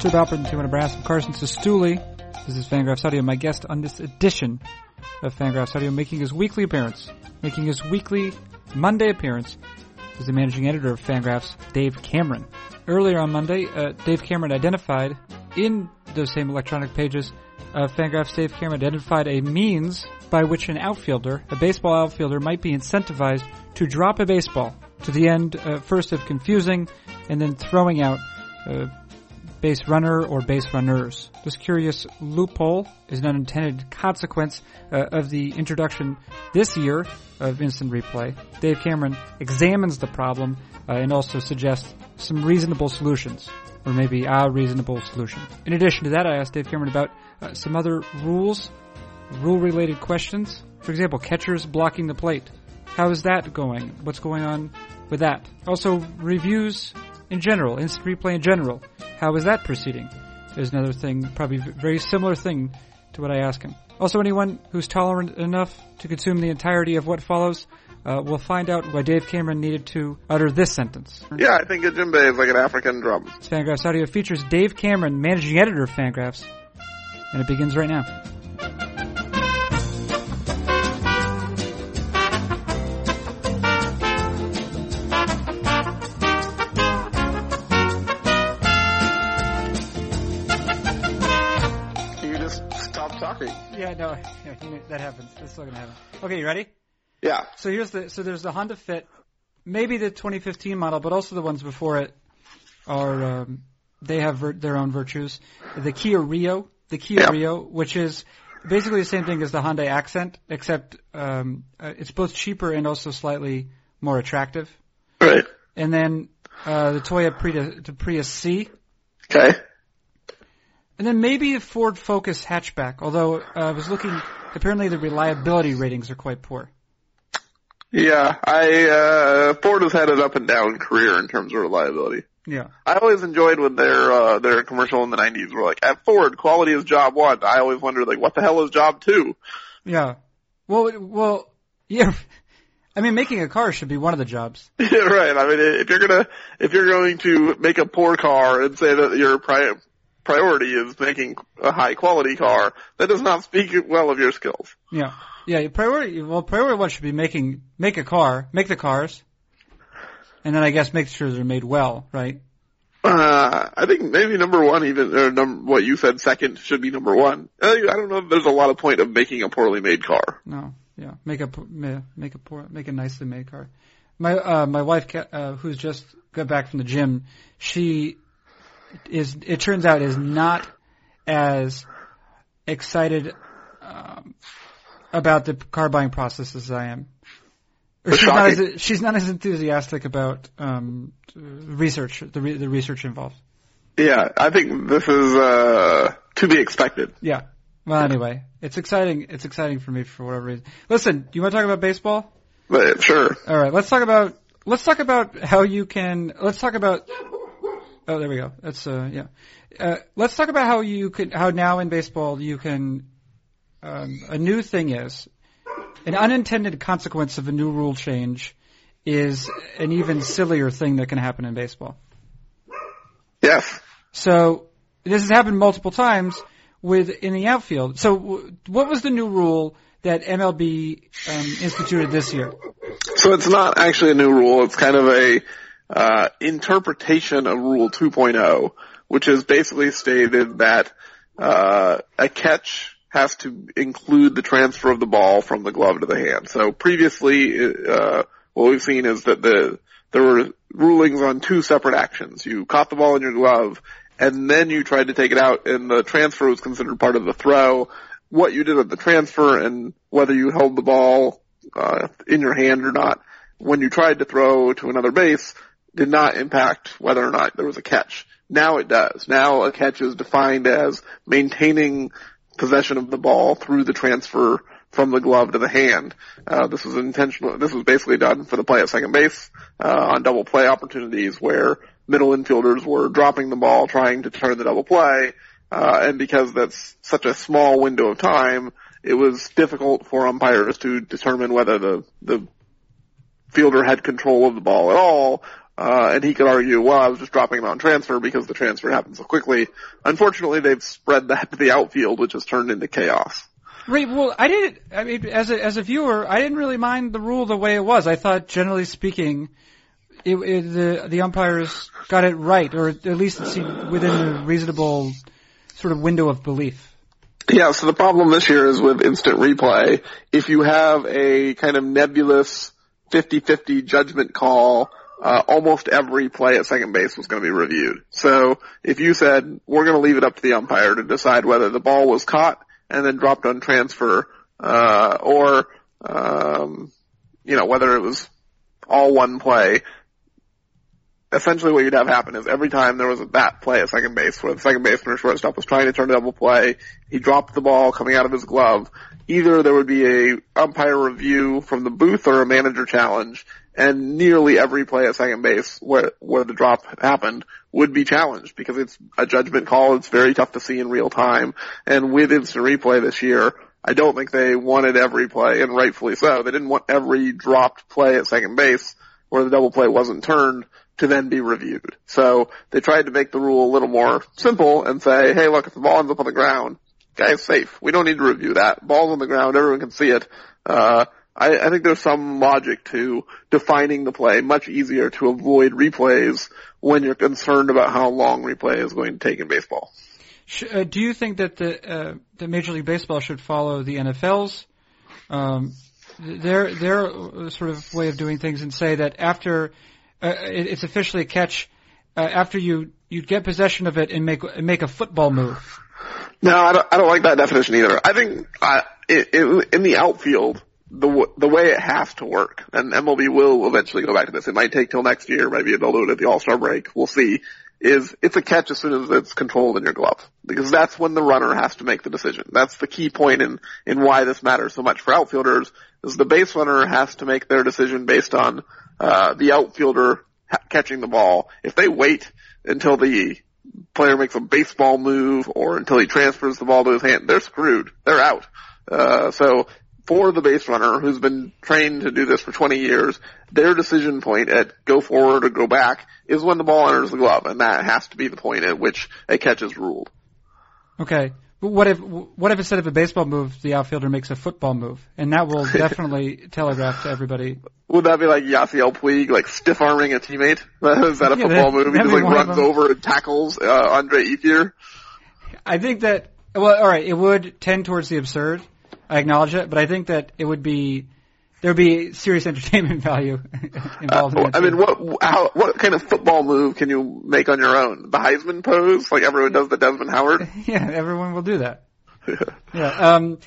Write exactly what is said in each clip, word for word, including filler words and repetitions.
Chip Alpert and Tim Brass from Carson Cistulli. This is Fangraphs Audio, my guest on this edition of Fangraphs Audio, making his weekly appearance, making his weekly Monday appearance, is the managing editor of Fangraphs, Dave Cameron. Earlier on Monday, uh, Dave Cameron identified, in those same electronic pages of Fangraphs, Dave Cameron identified a means by which an outfielder, a baseball outfielder, might be incentivized to drop a baseball to the end, uh, first of confusing and then throwing out uh, base runner or base runners. This curious loophole is an unintended consequence uh, of the introduction this year of instant replay. Dave Cameron examines the problem uh, and also suggests some reasonable solutions, or maybe a reasonable solution. In addition to that, I asked Dave Cameron about uh, some other rules, rule-related questions. For example, catchers blocking the plate. How is that going? What's going on with that? Also, reviews in general, instant replay in general. How is that proceeding? There's another thing, probably a very similar thing to what I ask him. Also, anyone who's tolerant enough to consume the entirety of what follows uh, will find out why Dave Cameron needed to utter this sentence. Yeah, I think a djembe is like an African drum. Fangraphs Audio features Dave Cameron, managing editor of Fangraphs, and it begins right now. Yeah, no, yeah, that happens. It's still going to happen. Okay, you ready? Yeah. So here's the so there's the Honda Fit, maybe the twenty fifteen model, but also the ones before it are um, they have ver- their own virtues. The Kia Rio, the Kia yeah. Rio, which is basically the same thing as the Hyundai Accent, except um, uh, it's both cheaper and also slightly more attractive. Right. And then uh, the Toyota Prius, the Prius C. Okay. And then maybe a Ford Focus hatchback, although uh, I was looking, apparently the reliability ratings are quite poor. Yeah, I uh, Ford has had an up and down career in terms of reliability. Yeah. I always enjoyed when their uh, their commercial in the nineties were like, at Ford, quality is job one. I always wondered, like, what the hell is job two? Yeah. Well, well, yeah. I mean, making a car should be one of the jobs. Yeah, right. I mean, if you're gonna if you're going to make a poor car and say that you're pri- priority is making a high quality car, that does not speak well of your skills. Yeah. Yeah, priority, well, priority one should be making, make a car, make the cars, and then I guess make sure they're made well, right? Uh, I think maybe number one even, or number, what you said second should be number one. I don't know if there's a lot of point of making a poorly made car. No, yeah, make a, make a poor, make a nicely made car. My, uh, my wife, uh, who's just got back from the gym, she, Is it turns out is not as excited um, about the car buying process as I am. Or she's, not as, she's not as enthusiastic about um, research, the re, the research involved. Yeah, I think this is uh, to be expected. Yeah. Well, anyway, it's exciting. It's exciting for me for whatever reason. Listen, do you want to talk about baseball? Sure. All right. Let's talk about. Let's talk about how you can. Let's talk about. Oh, there we go. That's uh, yeah. Uh, let's talk about how you can, how now in baseball you can. Um, a new thing is, an unintended consequence of a new rule change, is an even sillier thing that can happen in baseball. Yes. So this has happened multiple times with in the outfield. So w- what was the new rule that M L B um, instituted this year? So it's not actually a new rule. It's kind of a Uh, interpretation of Rule two point oh, which is basically stated that uh, a catch has to include the transfer of the ball from the glove to the hand. So previously, uh, what we've seen is that the there were rulings on two separate actions. You caught the ball in your glove, and then you tried to take it out, and the transfer was considered part of the throw. What you did at the transfer and whether you held the ball uh, in your hand or not when you tried to throw to another base did not impact whether or not there was a catch. Now it does. Now a catch is defined as maintaining possession of the ball through the transfer from the glove to the hand. Uh, this was intentional. This was basically done for the play at second base uh, on double play opportunities where middle infielders were dropping the ball, trying to turn the double play, uh, and because that's such a small window of time, it was difficult for umpires to determine whether the the fielder had control of the ball at all, Uh, and he could argue, well, I was just dropping him on transfer because the transfer happened so quickly. Unfortunately, they've spread that to the outfield, which has turned into chaos. Right. Well, I didn't, I mean, as a, as a viewer, I didn't really mind the rule the way it was. I thought, generally speaking, it, it, the, the umpires got it right, or at least it seemed within a reasonable sort of window of belief. Yeah, so the problem this year is with instant replay. If you have a kind of nebulous fifty-fifty judgment call, uh, almost every play at second base was going to be reviewed. So if you said, we're going to leave it up to the umpire to decide whether the ball was caught and then dropped on transfer, uh, or, um, you know, whether it was all one play, essentially what you'd have happen is every time there was a bat play at second base where the second baseman or shortstop was trying to turn a double play, he dropped the ball coming out of his glove, either there would be a umpire review from the booth or a manager challenge, and nearly every play at second base where where the drop happened would be challenged because it's a judgment call. It's very tough to see in real time. And with instant replay this year, I don't think they wanted every play, and rightfully so. They didn't want every dropped play at second base where the double play wasn't turned to then be reviewed. So they tried to make the rule a little more simple and say, hey, look, if the ball ends up on the ground, guy's safe. We don't need to review that. Ball's on the ground. Everyone can see it. Uh, I, I think there's some logic to defining the play much easier to avoid replays when you're concerned about how long replay is going to take in baseball. Uh, do you think that the, uh, the Major League Baseball should follow the N F L's, um, their, their sort of way of doing things and say that after Uh, it, it's officially a catch uh, after you you get possession of it and make make a football move? No, I don't, I don't like that definition either. I think uh, it, it, in the outfield, the w- the way it has to work, and M L B will eventually go back to this. It might take till next year. Maybe they'll do it at the All-Star break. We'll see. Is it's a catch as soon as it's controlled in your glove, because that's when the runner has to make the decision. That's the key point in, in why this matters so much for outfielders, is the base runner has to make their decision based on uh the outfielder ha- catching the ball. If they wait until the player makes a baseball move or until he transfers the ball to his hand, they're screwed. They're out. Uh so for the base runner, who's been trained to do this for twenty years, their decision point at go forward or go back is when the ball enters the glove, and that has to be the point at which a catch is ruled. Okay. But what if, what if instead of a baseball move, the outfielder makes a football move? And that will definitely telegraph to everybody. Would that be like Yasiel Puig, like stiff-arming a teammate? Is that a yeah, football that, move? He just like runs over and tackles uh, Andre Ethier? I think that, well, all right, it would tend towards the absurd. I acknowledge it, but I think that it would be, there would be serious entertainment value involved uh, in it. I mean, what how, what kind of football move can you make on your own? The Heisman pose, like everyone does the Desmond Howard? Yeah, everyone will do that. yeah. Um,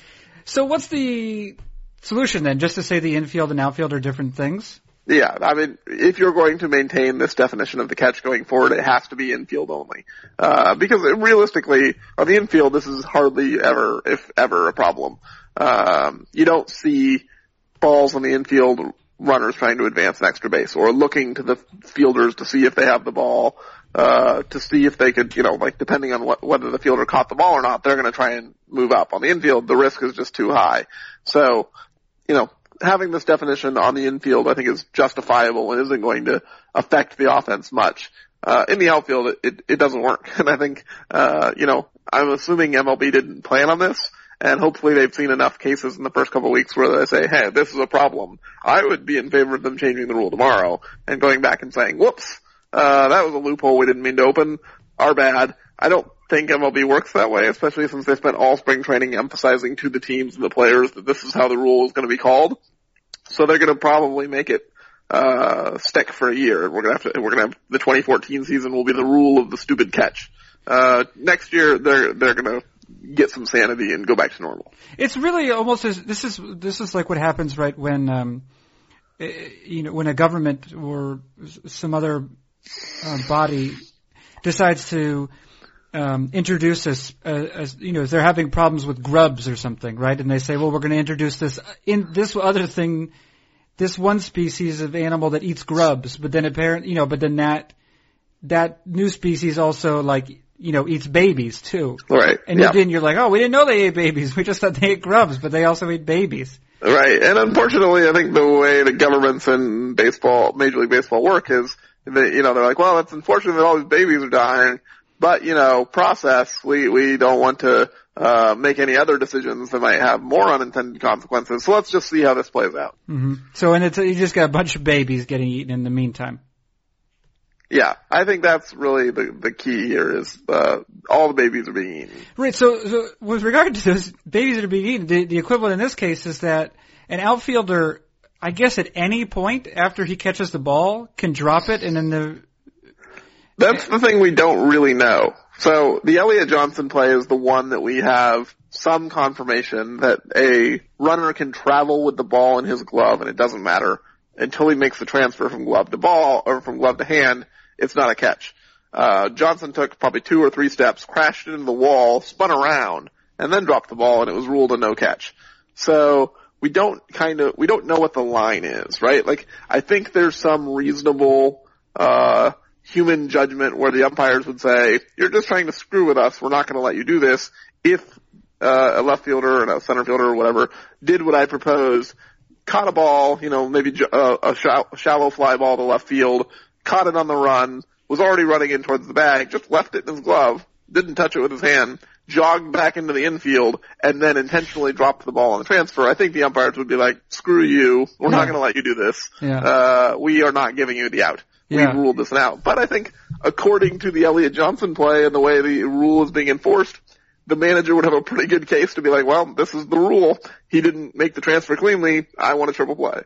so what's the solution then? Just to say the infield and outfield are different things? Yeah, I mean, if you're going to maintain this definition of the catch going forward, it has to be infield only. Uh, because realistically, on the infield, this is hardly ever, if ever, a problem. Um, you don't see balls on the infield, runners trying to advance an extra base or looking to the fielders to see if they have the ball, uh, to see if they could, you know, like depending on what, whether the fielder caught the ball or not, they're going to try and move up. On the infield, the risk is just too high. So, you know, having this definition on the infield, I think, is justifiable and isn't going to affect the offense much. Uh, in the outfield, it, it doesn't work. And I think, uh, you know, I'm assuming M L B didn't plan on this. And hopefully they've seen enough cases in the first couple of weeks where they say, hey, this is a problem. I would be in favor of them changing the rule tomorrow and going back and saying, whoops, uh, that was a loophole we didn't mean to open. Our bad. I don't think M L B works that way, especially since they spent all spring training emphasizing to the teams and the players that this is how the rule is going to be called. So they're going to probably make it uh stick for a year. We're going to have to, we're going to have the twenty fourteen season will be the rule of the stupid catch. Uh, next year they're, they're going to get some sanity and go back to normal. It's really almost as this is this is like what happens right when um you know when a government or some other uh, body decides to um introduce this uh, as you know as they're having problems with grubs or something, right? And they say, well, we're going to introduce this in this other thing, this one species of animal that eats grubs, but then apparent you know but then that that new species also like you know, eats babies too. Right. And yeah. Then you're like, oh, we didn't know they ate babies. We just thought they ate grubs, but they also eat babies. Right. And unfortunately, I think the way that governments and baseball, Major League Baseball work is They, you know, they're like, well, it's unfortunate that all these babies are dying, but, you know, process, we, we don't want to, uh, make any other decisions that might have more unintended consequences. So let's just see how this plays out. Mm-hmm. So, and it's, you just got a bunch of babies getting eaten in the meantime. Yeah, I think that's really the, the key here is, uh, all the babies are being eaten. Right, so, so with regard to those babies that are being eaten, the, the equivalent in this case is that an outfielder, I guess at any point after he catches the ball, can drop it and then the... That's the thing we don't really know. So the Elliott Johnson play is the one that we have some confirmation that a runner can travel with the ball in his glove and it doesn't matter until he makes the transfer from glove to ball or from glove to hand. It's not a catch. Uh, Johnson took probably two or three steps, crashed into the wall, spun around, and then dropped the ball and it was ruled a no catch. So... We don't kind of, we don't know what the line is, right? Like, I think there's some reasonable, uh, human judgment where the umpires would say, you're just trying to screw with us, we're not going to let you do this. If, uh, a left fielder and a center fielder or whatever did what I proposed, caught a ball, you know, maybe a, a shallow fly ball to left field, caught it on the run, was already running in towards the bag, just left it in his glove, didn't touch it with his hand, jogged back into the infield, and then intentionally dropped the ball on the transfer, I think the umpires would be like, screw you, we're yeah. not going to let you do this. Yeah. Uh, we are not giving you the out. Yeah. We ruled this one out. But I think according to the Elliott Johnson play and the way the rule is being enforced, the manager would have a pretty good case to be like, well, this is the rule. He didn't make the transfer cleanly. I want a triple play.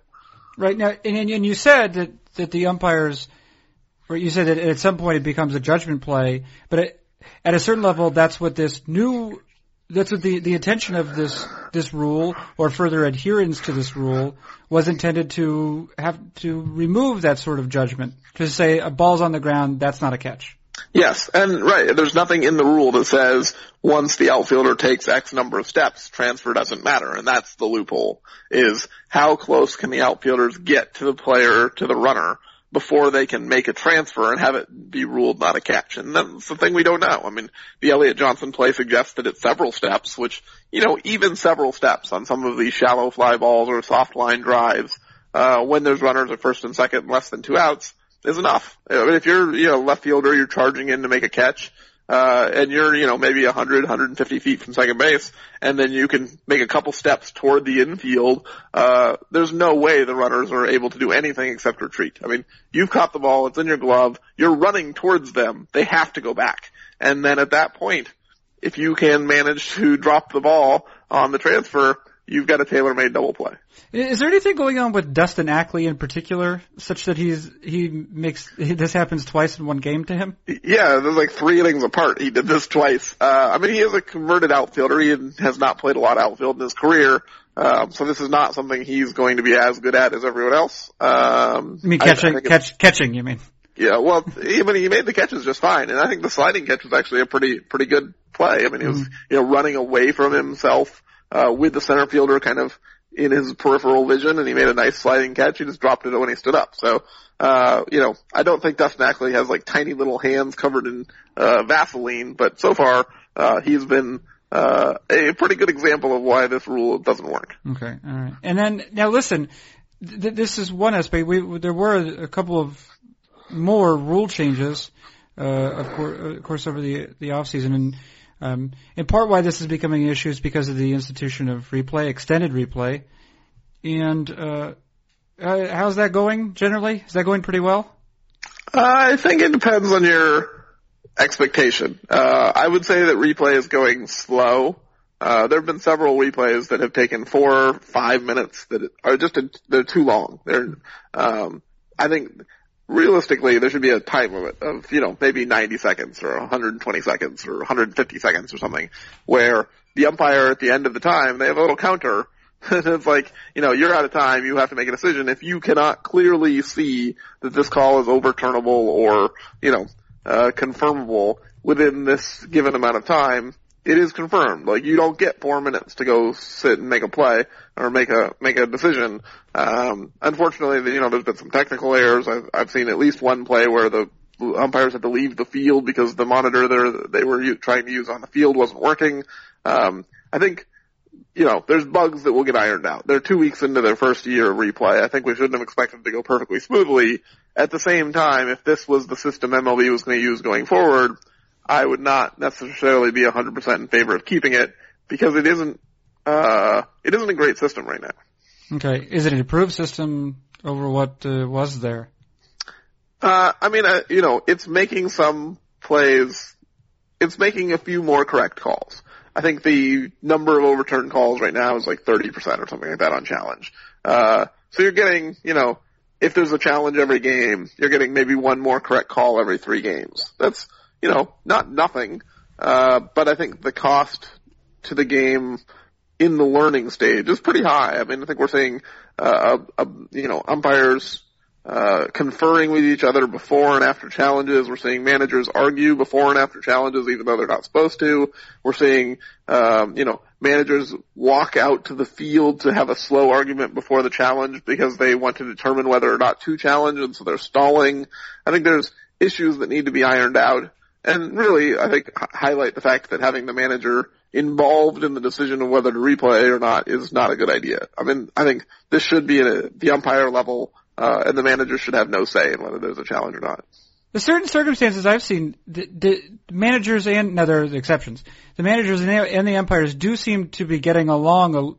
Right. Now, and, and you said that, that the umpires, or you said that at some point it becomes a judgment play, but it, at a certain level, that's what this new, that's what the, the intention of this, this rule or further adherence to this rule was intended to have to remove that sort of judgment, to say a ball's on the ground, that's not a catch. Yes, and right, there's nothing in the rule that says once the outfielder takes X number of steps, transfer doesn't matter, and that's the loophole, is how close can the outfielders get to the player, to the runner, before they can make a transfer and have it be ruled not a catch. And that's the thing we don't know. I mean, the Elliott Johnson play suggests that it's several steps, which, you know, even several steps on some of these shallow fly balls or soft line drives, uh, when there's runners at first and second less than two outs is enough. I mean, if you're, you know, left fielder, you're charging in to make a catch, uh, and you're, you know, maybe one hundred, one hundred fifty feet from second base, and then you can make a couple steps toward the infield, uh, there's no way the runners are able to do anything except retreat. I mean, you've caught the ball, it's in your glove, you're running towards them, they have to go back. And then at that point, if you can manage to drop the ball on the transfer, you've got a tailor-made double play. Is there anything going on with Dustin Ackley in particular, such that he's he makes this happens twice in one game to him? Yeah, there's like three innings apart. He did this twice. Uh, I mean, he is a converted outfielder. He has not played a lot of outfield in his career, um, so this is not something he's going to be as good at as everyone else. Um, you mean catching? I, I catch, catching? You mean? Yeah, well, I mean, he made the catches just fine, and I think the sliding catch was actually a pretty pretty good play. I mean, he was mm. you know running away from himself. Uh, with the center fielder kind of in his peripheral vision, and he made a nice sliding catch. He just dropped it when he stood up. So, uh, you know, I don't think Dustin Ackley has like tiny little hands covered in, uh, Vaseline, but so far, uh, he's been, uh, a pretty good example of why this rule doesn't work. Okay. All right. And then, now listen, th- this is one aspect. We, there were a couple of more rule changes, uh, of, cor- of course, over the, the offseason, and, Um, in part why this is becoming an issue is because of the institution of replay, extended replay. And uh, uh, how's that going generally? Is that going pretty well? Uh, I think it depends on your expectation. Uh, I would say that replay is going slow. Uh, there have been several replays that have taken four, five minutes that are just a, they're too long. They're, um, I think realistically, there should be a time limit of, you know, maybe ninety seconds or one hundred twenty seconds or one hundred fifty seconds or something, where the umpire at the end of the time, they have a little counter. It's like, you know, you're out of time, you have to make a decision. If you cannot clearly see that this call is overturnable or, you know, uh, confirmable within this given amount of time, it is confirmed. Like, you don't get four minutes to go sit and make a play or make a make a decision. Um, unfortunately, you know, there's been some technical errors. I've, I've seen at least one play where the umpires had to leave the field because the monitor they were trying to use on the field wasn't working. Um, I think you know, there's bugs that will get ironed out. They're two weeks into their first year of replay. I think we shouldn't have expected it to go perfectly smoothly. At the same time, if this was the system M L B was going to use going forward, I would not necessarily be one hundred percent in favor of keeping it because it isn't uh, it isn't a great system right now. Okay. Is it an improved system over what uh, was there? Uh, I mean, uh, you know, it's making some plays. It's making a few more correct calls. I think the number of overturned calls right now is like thirty percent or something like that on challenge. Uh, so you're getting, you know, if there's a challenge every game, you're getting maybe one more correct call every three games. That's, you know, not nothing. Uh, but I think the cost to the game in the learning stage is pretty high. I mean, I think we're seeing, uh, uh, you know, umpires, uh, conferring with each other before and after challenges. We're seeing managers argue before and after challenges, even though they're not supposed to. We're seeing, um, you know, managers walk out to the field to have a slow argument before the challenge because they want to determine whether or not to challenge, and so they're stalling. I think there's issues that need to be ironed out, and really, I think, h- highlight the fact that having the manager involved in the decision of whether to replay or not is not a good idea. I mean, I think this should be at the umpire level. Uh, and the manager should have no say in whether there's a challenge or not. The certain circumstances I've seen, the, the managers and, now there are exceptions, the managers and the, and the umpires do seem to be getting along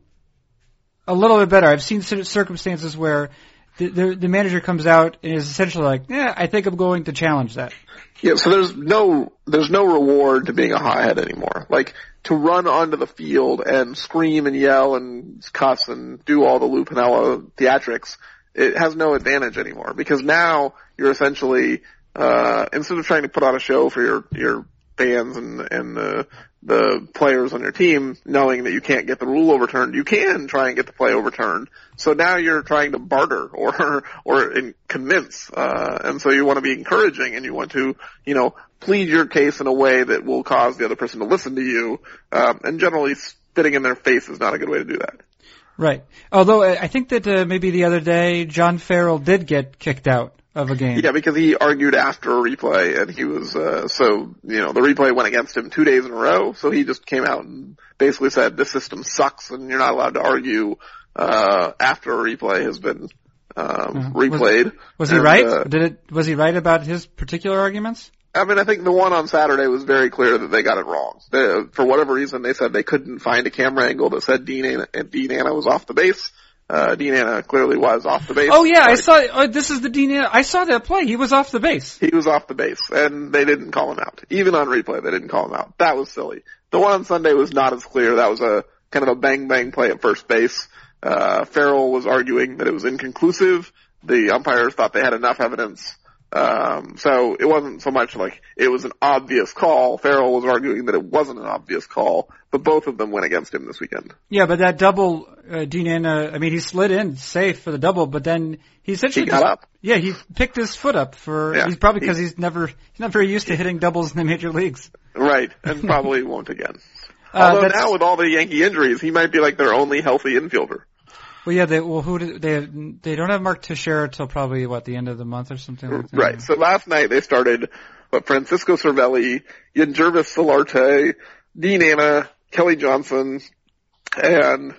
a, a little bit better. I've seen circumstances where the, the, the manager comes out and is essentially like, yeah, I think I'm going to challenge that. Yeah, so there's no, there's no reward to being a hothead anymore. Like, to run onto the field and scream and yell and cuss and do all the Lou Piniella theatrics, it has no advantage anymore because now you're essentially, uh, instead of trying to put on a show for your, your fans and, and the, the players on your team, knowing that you can't get the rule overturned, you can try and get the play overturned. So now you're trying to barter or, or in, convince, uh, and so you want to be encouraging and you want to, you know, plead your case in a way that will cause the other person to listen to you, um, and generally spitting in their face is not a good way to do that. Right. Although I think that uh, maybe the other day John Farrell did get kicked out of a game. Yeah, because he argued after a replay, and he was uh, so you know the replay went against him two days in a row. So he just came out and basically said this system sucks, and you're not allowed to argue uh, after a replay has been um, uh-huh. replayed. Was, was and, he right? Uh, did it? Was he right about his particular arguments? I mean, I think the one on Saturday was very clear that they got it wrong. They, for whatever reason, they said they couldn't find a camera angle that said Dean Anna, and Dean Anna was off the base. Uh, Dean Anna clearly was off the base. Oh, yeah, like, I saw oh, – this is the Dean Anna – I saw that play. He was off the base. He was off the base, and they didn't call him out. Even on replay, they didn't call him out. That was silly. The one on Sunday was not as clear. That was a kind of a bang-bang play at first base. Uh, Farrell was arguing that it was inconclusive. The umpires thought they had enough evidence. Um, so it wasn't so much like it was an obvious call. Farrell was arguing that it wasn't an obvious call, but both of them went against him this weekend. Yeah, but that double, uh, Dean Anna, I mean, he slid in safe for the double, but then he essentially he got just, up. Yeah, he picked his foot up for. Yeah, he's probably because he, he's never he's not very used to hitting doubles in the major leagugues. Right, and probably won't again. Uh, Although now with all the Yankee injuries, he might be like their only healthy infielder. Well, yeah, they, well, who do, they have, they don't have Mark Teixeira till probably, what, the end of the month or something like that? Right. So last night they started, but Francisco Cervelli, Yangervis Solarte, Dean Anna, Kelly Johnson, and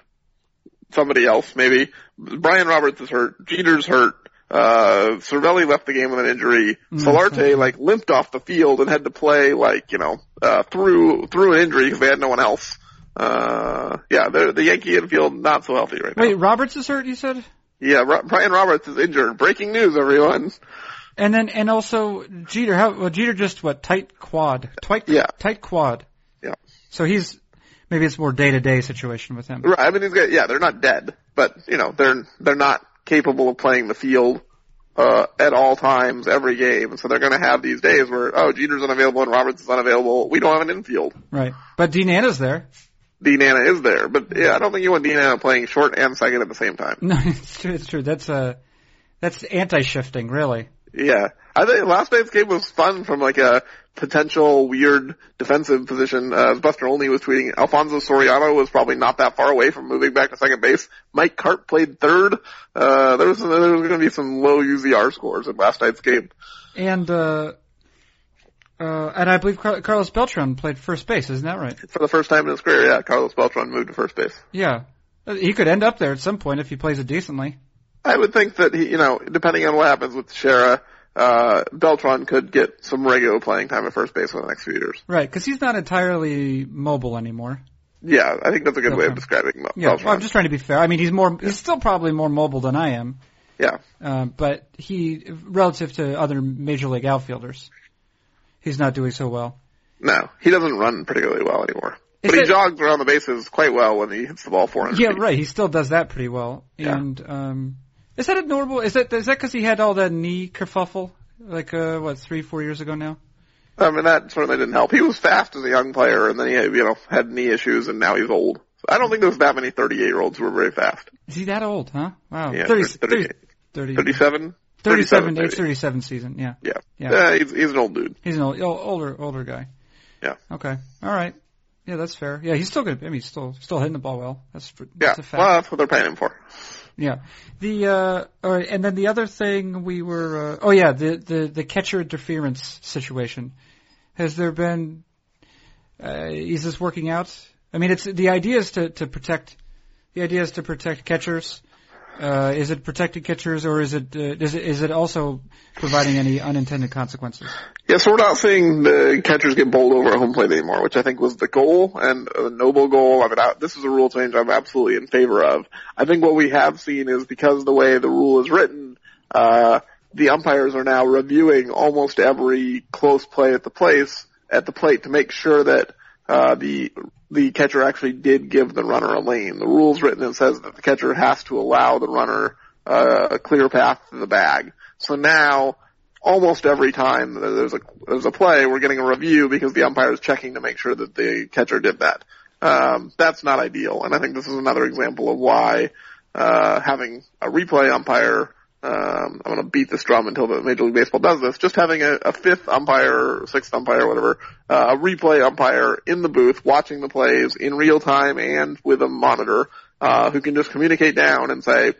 somebody else, maybe. Brian Roberts is hurt. Jeter's hurt. Uh, Cervelli left the game with an injury. Mm-hmm. Solarte, like, limped off the field and had to play, like, you know, uh, through, through an injury because they had no one else. Uh, yeah, the Yankee infield not so healthy right now. Wait, Roberts is hurt, you said? Yeah, Ro- Brian Roberts is injured. Breaking news, everyone. And then, and also Jeter. How? Well, Jeter just what? Tight quad. Tight. Yeah. Tight quad. Yeah. So he's maybe it's more day to day situation with him. Right. I mean, he's got, yeah, they're not dead, but you know, they're they're not capable of playing the field uh at all times, every game. So they're going to have these days where oh, Jeter's unavailable and Roberts is unavailable. We don't have an infield. Right. But Dean Anna's there. Dean Anna is there, but yeah, I don't think you want Dean Anna playing short and second at the same time. No, it's true. It's true. That's uh, that's anti-shifting, really. Yeah, I think last night's game was fun from like a potential weird defensive position. Uh, Buster Olney was tweeting, Alfonso Soriano was probably not that far away from moving back to second base. Mike Carp played third. Uh, there was there was going to be some low U Z R scores in last night's game. And uh, Uh, and I believe Car- Carlos Beltran played first base, isn't that right? For the first time in his career, yeah. Carlos Beltran moved to first base. Yeah. He could end up there at some point if he plays it decently. I would think that, he, you know, depending on what happens with Shara, uh, Beltran could get some regular playing time at first base for the next few years. Right, because he's not entirely mobile anymore. Yeah, I think that's a good Beltran. way of describing Beltran. Yeah, well, I'm just trying to be fair. I mean, he's more, yeah. he's still probably more mobile than I am. Yeah. Uh, but he, relative to other major league outfielders, he's not doing so well. No, he doesn't run particularly well anymore. But he jogs around the bases quite well when he hits the ball four hundred feet. Yeah, right. He still does that pretty well. Yeah. And um, is that abnormal? Is that is that because he had all that knee kerfuffle like uh, what three, four years ago now? I mean, that certainly didn't help. He was fast as a young player, and then he you know had knee issues, and now he's old. So I don't think there's that many thirty-eight-year-olds who are very fast. Is he that old? Huh? Wow. Yeah, thirty, thirty, thirty, thirty-seven. Thirty-seven, age thirty-seven season. Yeah. Yeah. Yeah. Uh, he's, he's an old dude. He's an old, older, older guy. Yeah. Okay. All right. Yeah, that's fair. Yeah, he's still good. I mean, he's still still hitting the ball well. That's, that's yeah. a fact. Well, that's what they're paying him for. Yeah. The uh, all right, and then the other thing we were. Uh, oh yeah, the, the the catcher interference situation. Has there been? Uh, is this working out? I mean, it's the idea is to, to protect. The idea is to protect catchers. Uh, is it protecting catchers, or is it, uh, is it is it also providing any unintended consequences? Yeah, so we're not seeing the catchers get bowled over at home plate anymore, which I think was the goal and a noble goal. I mean, I, this is a rule change I'm absolutely in favor of. I think what we have seen is because of the way the rule is written, uh, the umpires are now reviewing almost every close play at the place at the plate to make sure that uh, the the catcher actually did give the runner a lane. The rule's written and says that the catcher has to allow the runner uh, a clear path to the bag. So now, almost every time there's a there's a play, we're getting a review because the umpire is checking to make sure that the catcher did that. Um, that's not ideal, and I think this is another example of why uh having a replay umpire, um I'm going to beat this drum until the Major League Baseball does this, just having a, a fifth umpire, sixth umpire, whatever, uh, a replay umpire in the booth watching the plays in real time and with a monitor uh who can just communicate down and say,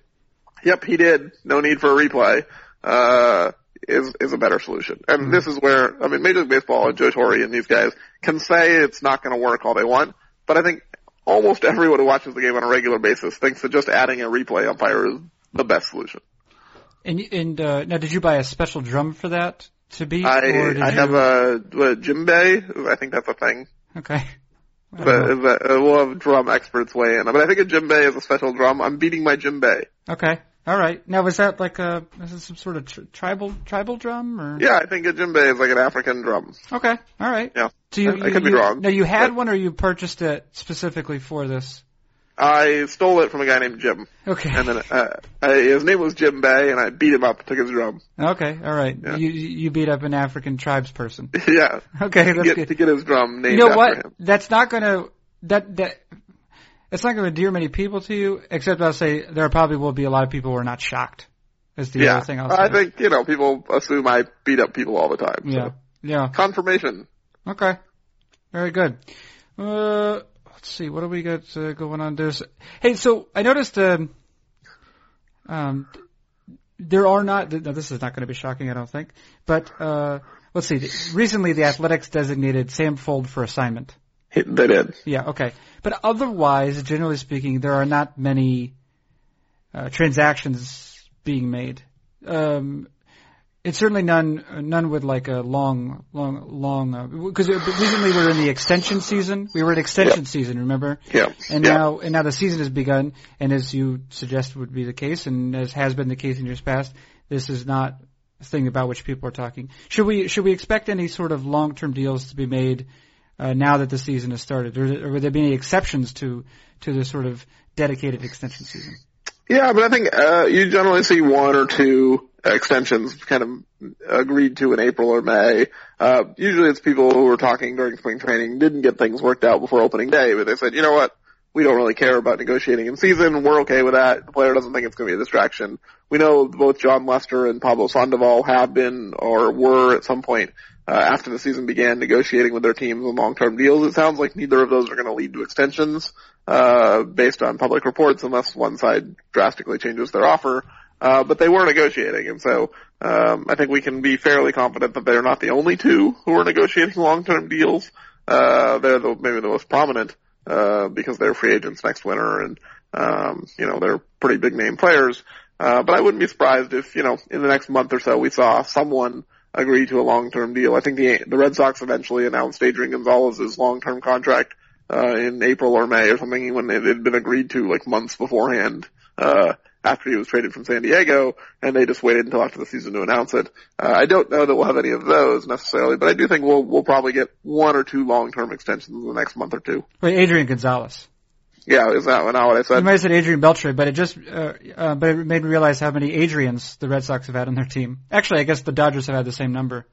yep, he did, no need for a replay, uh is is a better solution. And mm-hmm. this is where, I mean, Major League Baseball and Joe Torre and these guys can say it's not going to work all they want, but I think almost everyone who watches the game on a regular basis thinks that just adding a replay umpire is the best solution. And, and uh, now, did you buy a special drum for that to be? I, or did I you... have a, a djembe. I think that's a thing. Okay. But that, uh, we'll have drum experts weigh in. But I, mean, I think a djembe is a special drum. I'm beating my djembe. Okay. All right. Now, is that like a is it some sort of tri- tribal tribal drum? Or? Yeah, I think a djembe is like an African drum. Okay. All right. Yeah. So you, I, you, I could you, be wrong. Now, you had but... one, or you purchased it specifically for this? I stole it from a guy named Jim. Okay. And then uh, I, his name was Jim Bay, and I beat him up, took his drum. Okay, all right. Yeah. You you beat up an African tribes person. Yeah. Okay, to that's get, good. To get his drum named after him. You know what? Him. That's not going to that that it's not going to endear many people to you. Except I'll say there probably will be a lot of people who are not shocked. Is the yeah. other thing I'll say. I think you know people assume I beat up people all the time. Yeah. So. Yeah. Confirmation. Okay. Very good. Uh. Let's see, what do we got uh, going on? There's, hey, so I noticed um, um, there are not, now this is not going to be shocking, I don't think, but uh, let's see, recently the Athletics designated Sam Fold for assignment. They did. Yeah, okay. But otherwise, generally speaking, there are not many uh, transactions being made. Um It's certainly none, none with like a long, long, long, because uh, recently we were in the extension season. We were in extension yep. season, remember? Yeah. And yep. now, and now the season has begun. And as you suggested would be the case, and as has been the case in years past, this is not a thing about which people are talking. Should we, should we expect any sort of long-term deals to be made uh, now that the season has started, or, or would there be any exceptions to, to the sort of dedicated extension season? Yeah, but I think uh, you generally see one or two extensions kind of agreed to in April or May. Uh, usually it's people who were talking during spring training, didn't get things worked out before opening day, but they said, you know what, we don't really care about negotiating in season. We're okay with that. The player doesn't think it's going to be a distraction. We know both John Lester and Pablo Sandoval have been or were at some point uh, after the season began negotiating with their teams on long-term deals. It sounds like neither of those are going to lead to extensions uh, based on public reports unless one side drastically changes their offer. uh, but they were negotiating. And so um, I think we can be fairly confident that they're not the only two who are negotiating long-term deals. Uh, they're the, maybe the most prominent uh, because they're free agents next winter, and um, you know, they're pretty big-name players. Uh, but I wouldn't be surprised if, you know, in the next month or so we saw someone agree to a long-term deal. I think the the Red Sox eventually announced Adrian Gonzalez's long-term contract uh, in April or May or something, when it had been agreed to like months beforehand uh, after he was traded from San Diego, and they just waited until after the season to announce it. Uh, I don't know that we'll have any of those necessarily, but I do think we'll we'll probably get one or two long-term extensions in the next month or two. Wait, Adrian Gonzalez. Yeah, is that not what I said? You might have said Adrian Beltre, but it just uh, uh, but it made me realize how many Adrians the Red Sox have had on their team. Actually, I guess the Dodgers have had the same number.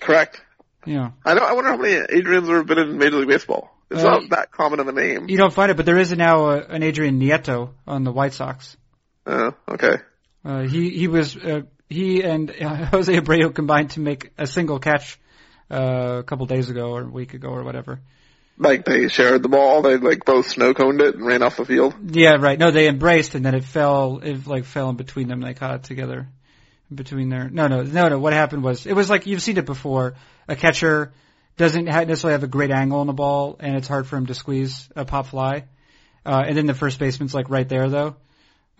Correct. Yeah. I don't, I wonder how many Adrians there have been in Major League Baseball. It's uh, not that common of a name. You don't find it, but there is now a, an Adrian Nieto on the White Sox. Oh, uh, okay. Uh, he he was uh, he and uh, Jose Abreu combined to make a single catch uh, a couple days ago or a week ago or whatever. Like, they shared the ball, they, like, both snow-coned it and ran off the field? Yeah, right. No, they embraced, and then it fell, it, like, fell in between them, and they caught it together between their... No, no, no, no, what happened was, it was like, you've seen it before, a catcher doesn't necessarily have a great angle on the ball, and it's hard for him to squeeze a pop fly. Uh, and then the first baseman's, like, right there, though,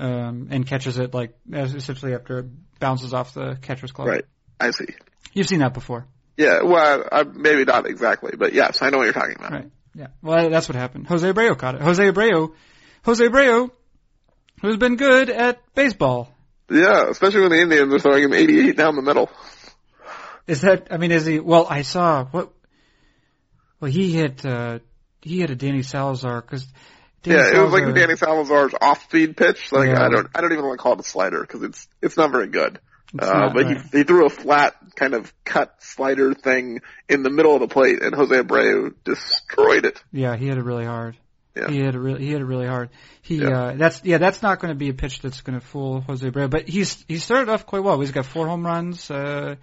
um, and catches it, like, essentially after it bounces off the catcher's glove. Right, I see. You've seen that before. Yeah, well, I, maybe not exactly, but yes, I know what you're talking about. Right. Yeah. Well, that's what happened. Jose Abreu caught it. Jose Abreu, Jose Abreu, who's been good at baseball. Yeah, especially when the Indians are throwing him eighty-eight down the middle. Is that? I mean, is he? Well, I saw what. Well, he hit. Uh, he hit a Danny Salazar because. Danny yeah, Salazar, it was like Danny Salazar's off-speed pitch. Like yeah. I don't, I don't even want to call it a slider because it's, it's not very good. Uh, but right. he, he threw a flat kind of cut slider thing in the middle of the plate, and Jose Abreu destroyed it. Yeah, he hit it really hard. Yeah. He hit it really, he hit it really hard. He, yeah. uh, that's, yeah, that's not going to be a pitch that's going to fool Jose Abreu, but he's, he started off quite well. He's got four home runs, uh,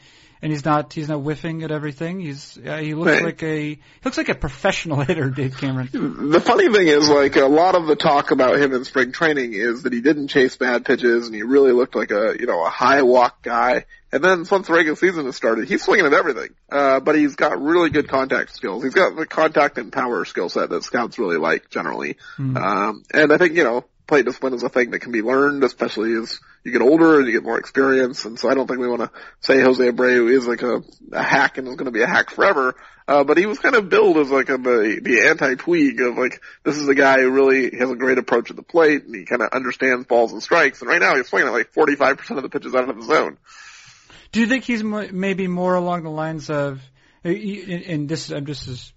and he's not, he's not whiffing at everything. He's, uh, he looks right. like a, he looks like a professional hitter, Dave Cameron. The funny thing is, like, a lot of the talk about him in spring training is that he didn't chase bad pitches and he really looked like a, you know, a high walk guy. And then once the regular season has started, he's swinging at everything. Uh, but he's got really good contact skills. He's got the contact and power skill set that scouts really like generally. Mm. Um, and I think, you know, plate discipline is a thing that can be learned, especially as you get older and you get more experience. And so I don't think we want to say Jose Abreu is like a, a hack and is going to be a hack forever. Uh, but he was kind of billed as like a, the, the anti-Puig of like, this is a guy who really has a great approach at the plate and he kind of understands balls and strikes. And right now he's swinging at like forty-five percent of the pitches out of the zone. Do you think he's more, maybe more along the lines of, and this, I'm just as,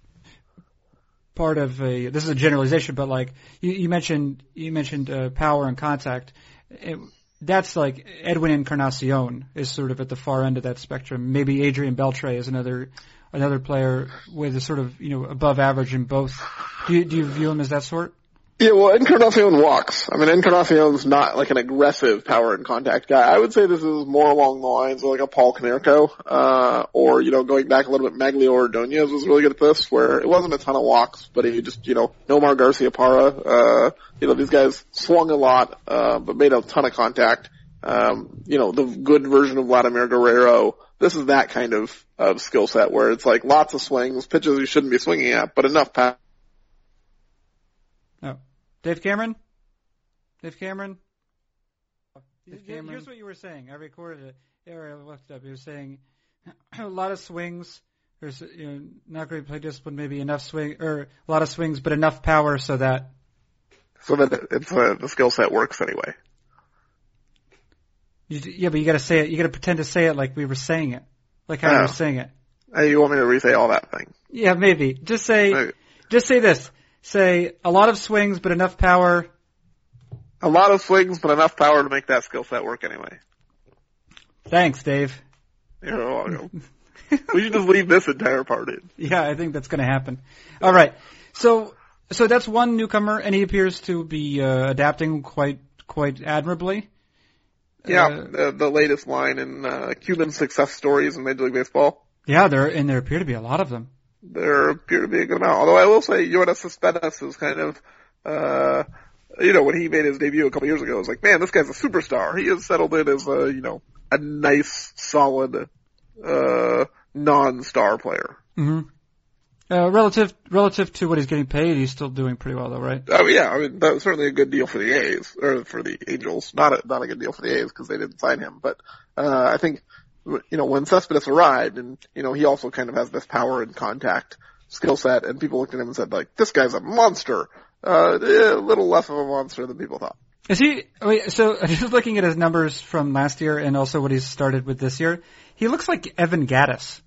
part of a this is a generalization, but like you, you mentioned you mentioned uh, power and contact, it, that's like Edwin Encarnacion is sort of at the far end of that spectrum. Maybe Adrian Beltre is another another player with a sort of, you know, above average in both. Do you, do you view him as that sort? Yeah, well, Encarnacion walks. I mean, Encarnacion's not like an aggressive power and contact guy. I would say this is more along the lines of like a Paul Konerko, uh, or, you know, going back a little bit, Maglio Ordonez was really good at this, where it wasn't a ton of walks, but he just, you know, Nomar Garciaparra, uh, you know, these guys swung a lot, uh, but made a ton of contact. Um, you know, the good version of Vladimir Guerrero. This is that kind of, of skill set where it's like lots of swings, pitches you shouldn't be swinging at, but enough pass. Dave Cameron? Dave Cameron? Dave Cameron? Here's what you were saying. I recorded it. Or I left it up. You were saying a lot of swings. There's, you know, not great play discipline, maybe enough swing, or a lot of swings, but enough power so that. So that it's, uh, the skill set works anyway. You, yeah, but you got to say it. You got to pretend to say it like we were saying it. Like how oh. we were saying it. Hey, you want me to re-say all that thing? Yeah, maybe. Just say, maybe. just say this. Say, a lot of swings, but enough power. A lot of swings, but enough power to make that skill set work anyway. Thanks, Dave. You're welcome. We should just leave this entire part in. Yeah, I think that's going to happen. All right. So so that's one newcomer, and he appears to be uh, adapting quite quite admirably. Yeah, uh, the, the latest line in uh, Cuban success stories in Major League Baseball. Yeah, there and there appear to be a lot of them. There appear to be a good amount. Although I will say Yoenis Céspedes is kind of, uh, you know, when he made his debut a couple years ago, I was like, man, this guy's a superstar. He has settled in as a, you know, a nice, solid, uh, non-star player. Mm-hmm. Uh, relative, relative to what he's getting paid, he's still doing pretty well though, right? Oh yeah, I mean, that was certainly a good deal for the A's, or for the Angels. Not a, not a good deal for the A's because they didn't sign him, but, uh, I think, you know, when Cespedes arrived, and, you know, he also kind of has this power and contact skill set, and people looked at him and said, like, this guy's a monster. Uh, a little less of a monster than people thought. Is he, wait, so just looking at his numbers from last year and also what he's started with this year, he looks like Evan Gattis.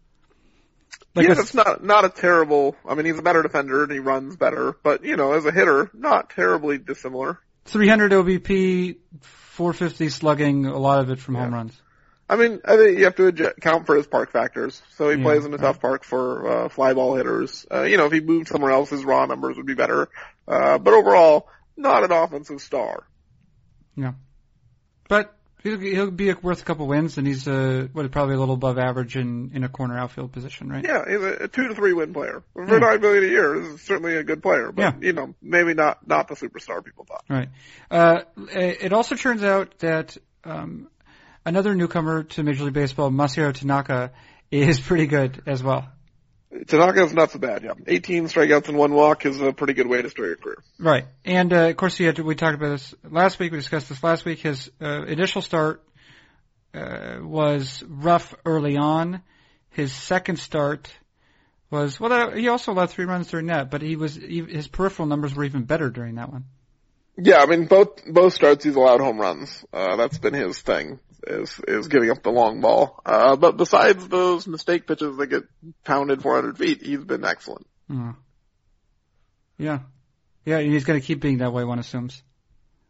Like yeah, that's not not a terrible. I mean, he's a better defender and he runs better, but you know, as a hitter, not terribly dissimilar. three hundred O B P, four fifty slugging, a lot of it from yeah. home runs. I mean, I think you have to adjust, account for his park factors. So he yeah, plays in a tough right. park for uh, fly ball hitters. Uh, you know, if he moved somewhere else, his raw numbers would be better. Uh, but overall, not an offensive star. Yeah, but he'll, he'll be worth a couple wins, and he's uh, what, probably a little above average in, in a corner outfield position, right? Yeah, he's a, a two to three win player for yeah. nine million a year. Is certainly a good player, but yeah. you know, maybe not not the superstar people thought. Right. Uh, it also turns out that um, another newcomer to Major League Baseball, Masahiro Tanaka, is pretty good as well. Tanaka's not so bad, yeah. eighteen strikeouts and one walk is a pretty good way to start your career. Right. And, uh, of course, we, had to, we talked about this last week. We discussed this last week. His uh, initial start uh, was rough early on. His second start was – well, he also allowed three runs during that, but he was he, his peripheral numbers were even better during that one. Yeah, I mean, both both starts he's allowed home runs. Uh, that's been his thing. Is, is giving up the long ball. Uh, but besides those mistake pitches that get pounded four hundred feet, he's been excellent. Mm. Yeah. Yeah, and he's going to keep being that way, one assumes.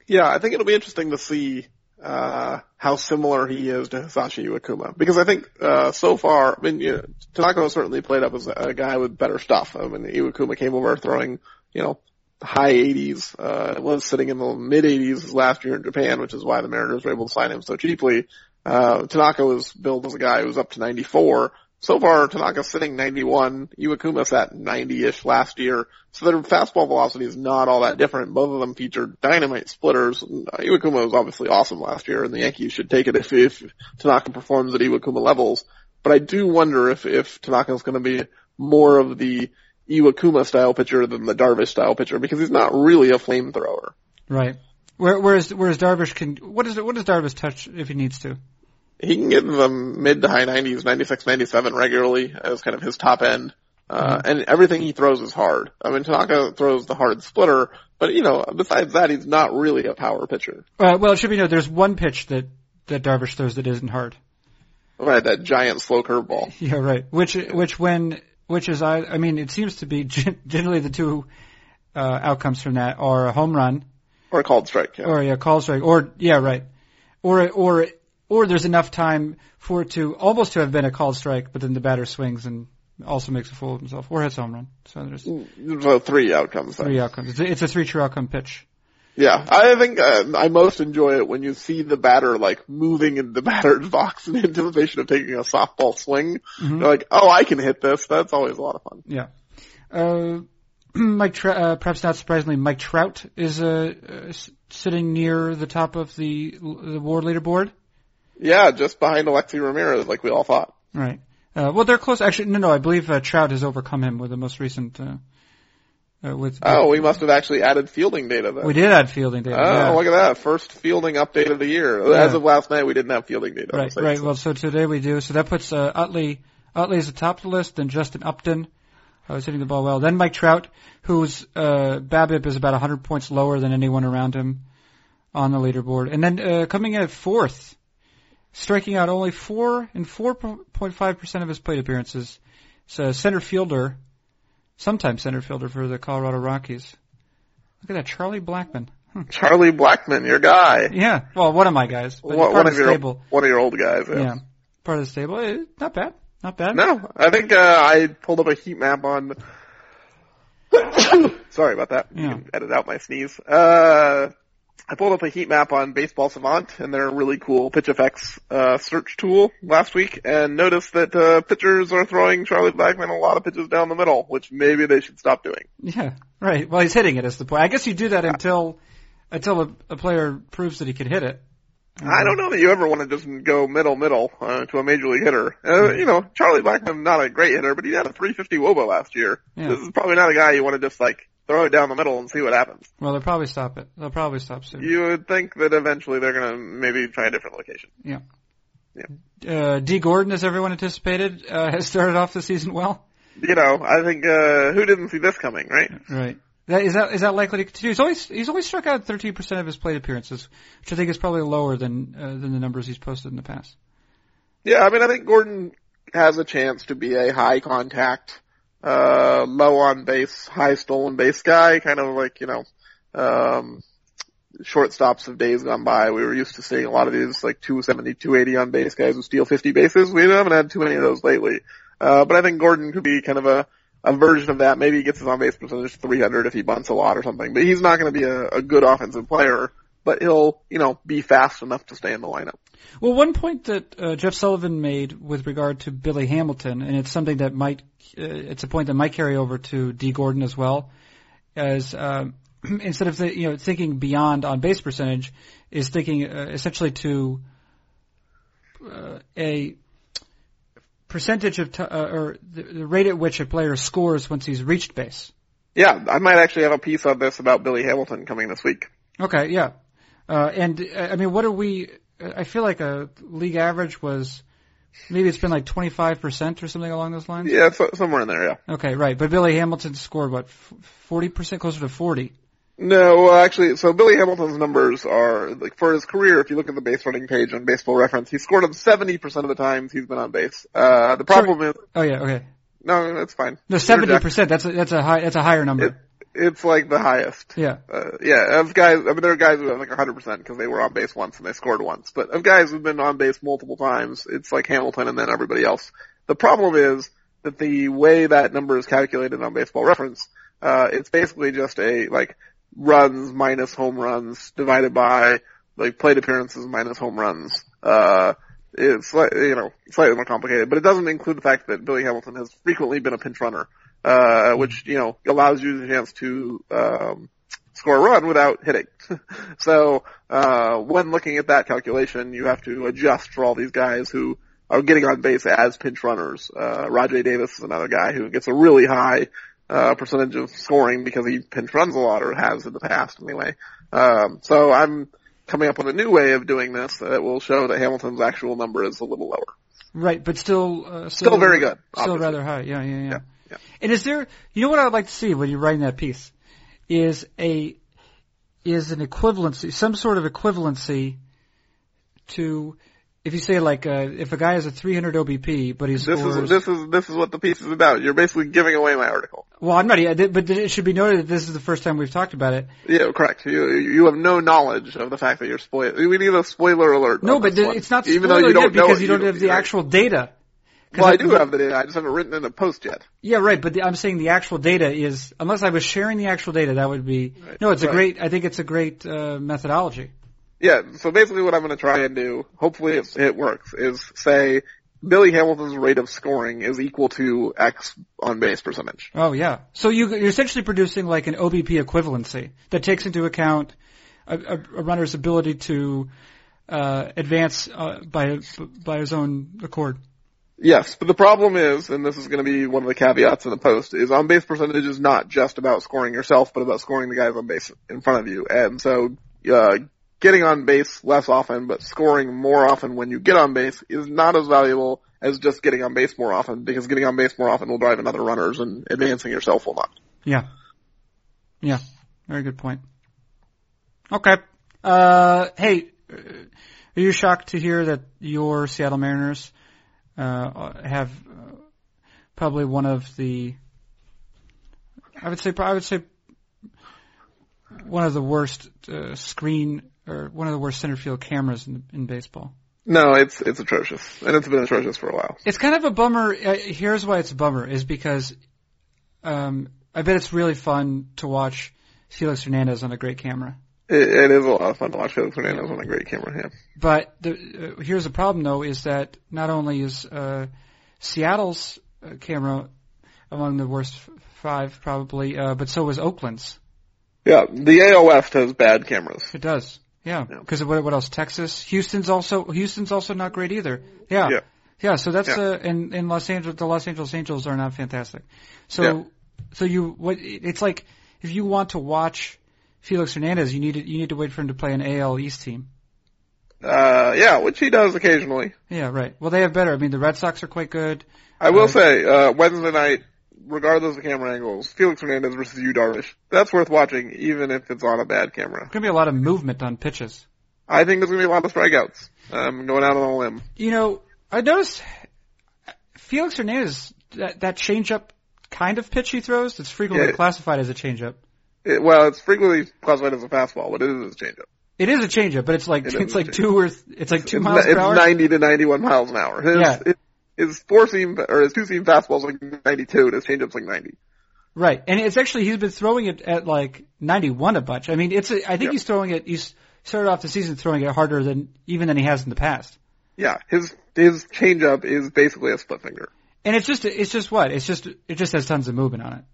Yeah, I think it'll be interesting to see, uh, how similar he is to Hisashi Iwakuma. Because I think, uh, so far, I mean, you know, Tanaka certainly played up as a guy with better stuff. I mean, Iwakuma came over throwing, you know, high eighties, uh, it was sitting in the mid eighties last year in Japan, which is why the Mariners were able to sign him so cheaply. Uh, Tanaka was billed as a guy who was up to ninety-four. So far, Tanaka's sitting ninety-one. Iwakuma sat ninety-ish last year. So their fastball velocity is not all that different. Both of them featured dynamite splitters. Iwakuma was obviously awesome last year, and the Yankees should take it if, if Tanaka performs at Iwakuma levels. But I do wonder if, if Tanaka's going to be more of the Iwakuma-style pitcher than the Darvish-style pitcher, because he's not really a flamethrower. Right. Whereas, whereas Darvish can, what is, what does Darvish touch if he needs to? He can get in the mid to high nineties, ninety-six, ninety-seven regularly as kind of his top end. Uh, mm-hmm. And everything he throws is hard. I mean, Tanaka throws the hard splitter, but you know, besides that, he's not really a power pitcher. Uh, well, it should be noted there's one pitch that, that Darvish throws that isn't hard. Right, that giant slow curveball. Yeah, right. Which, which when, Which is, I, I mean, it seems to be generally the two uh, outcomes from that are a home run, or a called strike, yeah. or yeah, called strike, or yeah, right, or or or there's enough time for it to almost to have been a called strike, but then the batter swings and also makes a fool of himself, or hits a home run. So there's so three outcomes. Three then. outcomes. It's a, it's a three true outcome pitch. Yeah, I think uh, I most enjoy it when you see the batter, like, moving in the batter's box in anticipation of taking a softball swing. Mm-hmm. They're like, oh, I can hit this. That's always a lot of fun. Yeah. Uh, Mike, Tr- uh, perhaps not surprisingly, Mike Trout is uh, uh, sitting near the top of the, the WAR leaderboard. Yeah, just behind Alexi Ramirez, like we all thought. Right. Uh, well, they're close. Actually, no, no, I believe uh, Trout has overcome him with the most recent uh Uh, with, oh, we must have actually added fielding data then. We did add fielding data. Oh, yeah. Look at that. First fielding update of the year. Yeah. As of last night, we didn't have fielding data. Right, right. So. Well, so today we do. So that puts uh, Utley. Utley is the top of the list, then Justin Upton, who was hitting the ball well. Then Mike Trout, whose uh, BABIP is about one hundred points lower than anyone around him on the leaderboard. And then uh, coming in at fourth, striking out only four and four point five percent of his plate appearances. So center fielder. Sometimes center fielder for the Colorado Rockies. Look at that, Charlie Blackmon. Hmm. Charlie Blackmon, your guy. Yeah, well, one of my guys. But what, one, of your, one of your old guys. Yeah, yeah. Part of the stable. It, not bad, not bad. No, I think uh, I pulled up a heat map on... Sorry about that. Yeah. You can edit out my sneeze. Uh, I pulled up a heat map on Baseball Savant and their really cool pitch effects uh, search tool last week, and noticed that uh, pitchers are throwing Charlie Blackmon a lot of pitches down the middle, which maybe they should stop doing. Yeah, right. Well, he's hitting it as the point. I guess you do that until until a, a player proves that he can hit it. Um, I don't know that you ever want to just go middle, middle uh, to a major league hitter. Uh, you know, Charlie Blackmon, not a great hitter, but he had a three fifty wOBA last year. Yeah. This is probably not a guy you want to just, like, throw it down the middle and see what happens. Well, they'll probably stop it. They'll probably stop soon. You would think that eventually they're going to maybe try a different location. Yeah. Yeah. Uh, Dee Gordon, as everyone anticipated, uh, has started off the season well. You know, I think, uh, who didn't see this coming, right? Right. That, is that, is that likely to continue? He's always, he's always struck out thirteen percent of his plate appearances, which I think is probably lower than, uh, than the numbers he's posted in the past. Yeah, I mean, I think Gordon has a chance to be a high contact, uh, low on base, high stolen base guy, kind of like, you know, um, shortstops of days gone by. We were used to seeing a lot of these, like, two seventy, two eighty on base guys who steal fifty bases. We haven't had too many of those lately. Uh, but I think Gordon could be kind of a, a version of that. Maybe he gets his on-base percentage three hundred if he bunts a lot or something. But he's not going to be a, a good offensive player, but he'll, you know, be fast enough to stay in the lineup. Well, one point that uh, Jeff Sullivan made with regard to Billy Hamilton, and it's something that might, uh, it's a point that might carry over to Dee Gordon as well, as uh, instead of th- you know thinking beyond on-base percentage, is thinking uh, essentially to uh, a percentage of t- uh, or the, the rate at which a player scores once he's reached base. Yeah, I might actually have a piece on this about Billy Hamilton coming this week. Okay, yeah, uh, and uh, I mean, what are we? I feel like a league average was maybe it's been like twenty-five percent or something along those lines. Yeah, so, somewhere in there. Yeah. Okay, right. But Billy Hamilton scored what forty percent, closer to forty. No, well, actually, so Billy Hamilton's numbers are, like, for his career, if you look at the base running page on Baseball Reference, he scored on seventy percent of the times he's been on base. Uh, the problem Sorry. is... Oh, yeah, okay. No, that's fine. No, seventy percent, that's a, that's a high, that's a higher number. It, it's, like, the highest. Yeah. Uh, yeah, of guys, I mean, there are guys who have, like, one hundred percent because they were on base once and they scored once. But of guys who've been on base multiple times, it's like Hamilton and then everybody else. The problem is that the way that number is calculated on Baseball Reference, uh, it's basically just a, like... runs minus home runs divided by, like, plate appearances minus home runs. Uh, it's, you know, slightly more complicated, but it doesn't include the fact that Billy Hamilton has frequently been a pinch runner, uh, which, you know, allows you the chance to, um, score a run without hitting. So, uh, when looking at that calculation, you have to adjust for all these guys who are getting on base as pinch runners. Uh, Rajay Davis is another guy who gets a really high Uh, percentage of scoring because he pinch runs a lot, or has in the past anyway. Um, so I'm coming up with a new way of doing this that will show that Hamilton's actual number is a little lower. Right, but still, uh, still, still very good. Obviously. Still rather high. Yeah, yeah, yeah, yeah, yeah. And is there? You know what I would like to see when you're writing that piece is a is an equivalency, some sort of equivalency to. If you say, like, uh, if a guy has a three hundred O B P, but he scores... This is, this is, this is what the piece is about. You're basically giving away my article. Well, I'm not... But it should be noted that this is the first time we've talked about it. Yeah, correct. You you have no knowledge of the fact that you're spoiling... We need a spoiler alert. No, but th- it's not spoiler alert because you don't, because you don't have the actual data. Well, I do have the data. I just haven't written in a post yet. Yeah, right. But the, I'm saying the actual data is... Unless I was sharing the actual data, that would be... Right. No, it's right. a great... I think it's a great uh, methodology. Yeah, so basically what I'm going to try and do, hopefully it, it works, is say Billy Hamilton's rate of scoring is equal to X on-base percentage. Oh, yeah. So you, you're essentially producing like an O B P equivalency that takes into account a, a, a runner's ability to uh, advance uh, by by his own accord. Yes, but the problem is, and this is going to be one of the caveats in the post, is on-base percentage is not just about scoring yourself, but about scoring the guys on base in front of you. And so... Uh, Getting on base less often, but scoring more often when you get on base is not as valuable as just getting on base more often, because getting on base more often will drive in other runners and advancing yourself will not. Yeah. Yeah. Very good point. Okay. Uh, hey, are you shocked to hear that your Seattle Mariners, uh, have uh, probably one of the, I would say, I would say one of the worst, uh, screen or one of the worst center field cameras in, in baseball. No, it's it's atrocious, and it's been atrocious for a while. It's kind of a bummer. Uh, here's why it's a bummer, is because um, I bet it's really fun to watch Felix Hernandez on a great camera. It, it is a lot of fun to watch Felix Hernandez yeah. on a great camera, yeah. But the, uh, here's the problem, though, is that not only is uh, Seattle's uh, camera among the worst f- five, probably, uh, but so is Oakland's. Yeah, the A O F has bad cameras. It does. Yeah, because yeah. of what, what else? Texas, Houston's also Houston's also not great either. Yeah, yeah. yeah so that's yeah. uh, and in Los Angeles, the Los Angeles Angels are not fantastic. So, yeah. so you what? It's like if you want to watch Felix Hernandez, you need to, you need to wait for him to play an A L East team. Uh, yeah, which he does occasionally. Yeah, right. Well, they have better. I mean, the Red Sox are quite good. I will uh, say, uh, Wednesday night, regardless of camera angles, Felix Hernandez versus Yu Darvish. That's worth watching, even if it's on a bad camera. There's going to be a lot of movement on pitches. I think there's going to be a lot of strikeouts. I'm um, going out on a limb. You know, I noticed Felix Hernandez, that, that changeup kind of pitch he throws, it's frequently yeah, it, classified as a changeup. It, well, it's frequently classified as a fastball, but it is a changeup. It is a changeup, but it's like it it's like two or th- it's like two it's, miles it's, per hour. It's ninety to ninety-one miles an hour. His, yeah. It, his four seam or his two seam fastball is like ninety-two, and his changeup's like ninety. Right, and it's actually he's been throwing it at like ninety-one a bunch. I mean, it's a, I think yeah. he's throwing it. He's started off the season throwing it harder than even than he has in the past. Yeah, his his changeup is basically a split finger. And it's just it's just what it's just it just has tons of movement on it.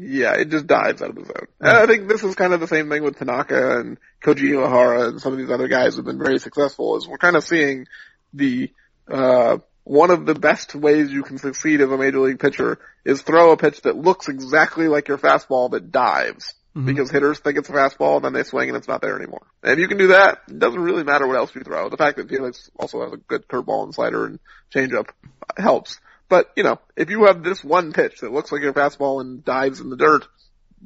Yeah, it just dives out of the zone. And I think this is kind of the same thing with Tanaka and Koji Iwahara and some of these other guys who've been very successful, is we're kind of seeing the, uh, one of the best ways you can succeed as a major league pitcher is throw a pitch that looks exactly like your fastball that dives. Mm-hmm. Because hitters think it's a fastball and then they swing and it's not there anymore. And if you can do that, it doesn't really matter what else you throw. The fact that Felix also has a good curveball and slider and changeup helps. But, you know, if you have this one pitch that looks like your fastball and dives in the dirt,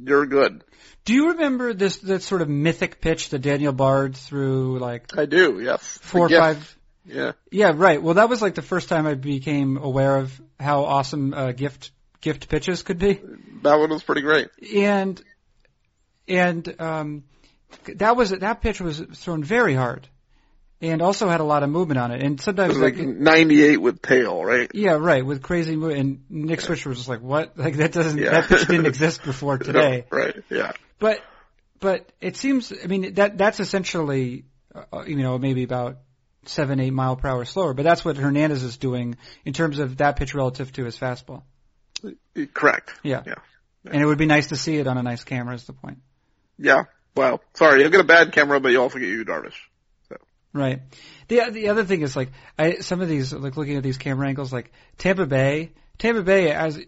you're good. Do you remember this that sort of mythic pitch that Daniel Bard threw, like... I do, yes. Four or five... Yeah. Yeah, right. Well, that was like the first time I became aware of how awesome uh, gift gift pitches could be. That one was pretty great. And and um, that was that pitch was thrown very hard. And also had a lot of movement on it. And sometimes it was like, like ninety-eight with tail, right? Yeah, right, with crazy movement. And Nick yeah. Swisher was just like, what? Like that doesn't, yeah. that pitch didn't exist before today. No, right, yeah. But, but it seems, I mean, that, that's essentially, uh, you know, maybe about seven, eight mile per hour slower. But that's what Hernandez is doing in terms of that pitch relative to his fastball. Correct. Yeah. Yeah. yeah. And it would be nice to see it on a nice camera is the point. Yeah. Well, sorry, you'll get a bad camera, but you also get Yu Darvish. Right. The the other thing is like I some of these like looking at these camera angles like Tampa Bay Tampa Bay as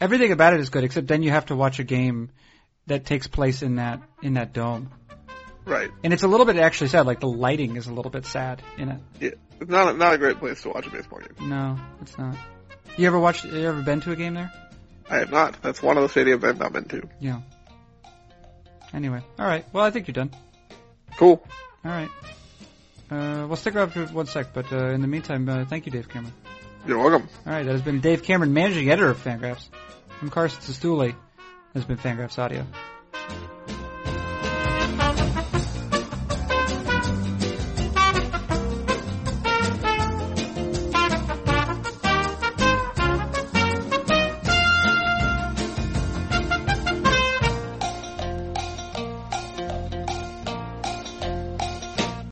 everything about it is good except then you have to watch a game that takes place in that in that dome. Right. And it's a little bit actually sad, like the lighting is a little bit sad in it. Yeah. It's not a, not a great place to watch a baseball game. No, it's not. You ever watched you ever been to a game there? I have not. That's one of the stadiums I've not been to. Yeah. Anyway. All right. Well, I think you're done. Cool. All right. Uh, we'll stick around for one sec, but uh, in the meantime, uh, thank you, Dave Cameron. You're welcome. All right, that has been Dave Cameron, managing editor of Fangraphs. I'm Carson Cistulli. This has been Fangraphs Audio.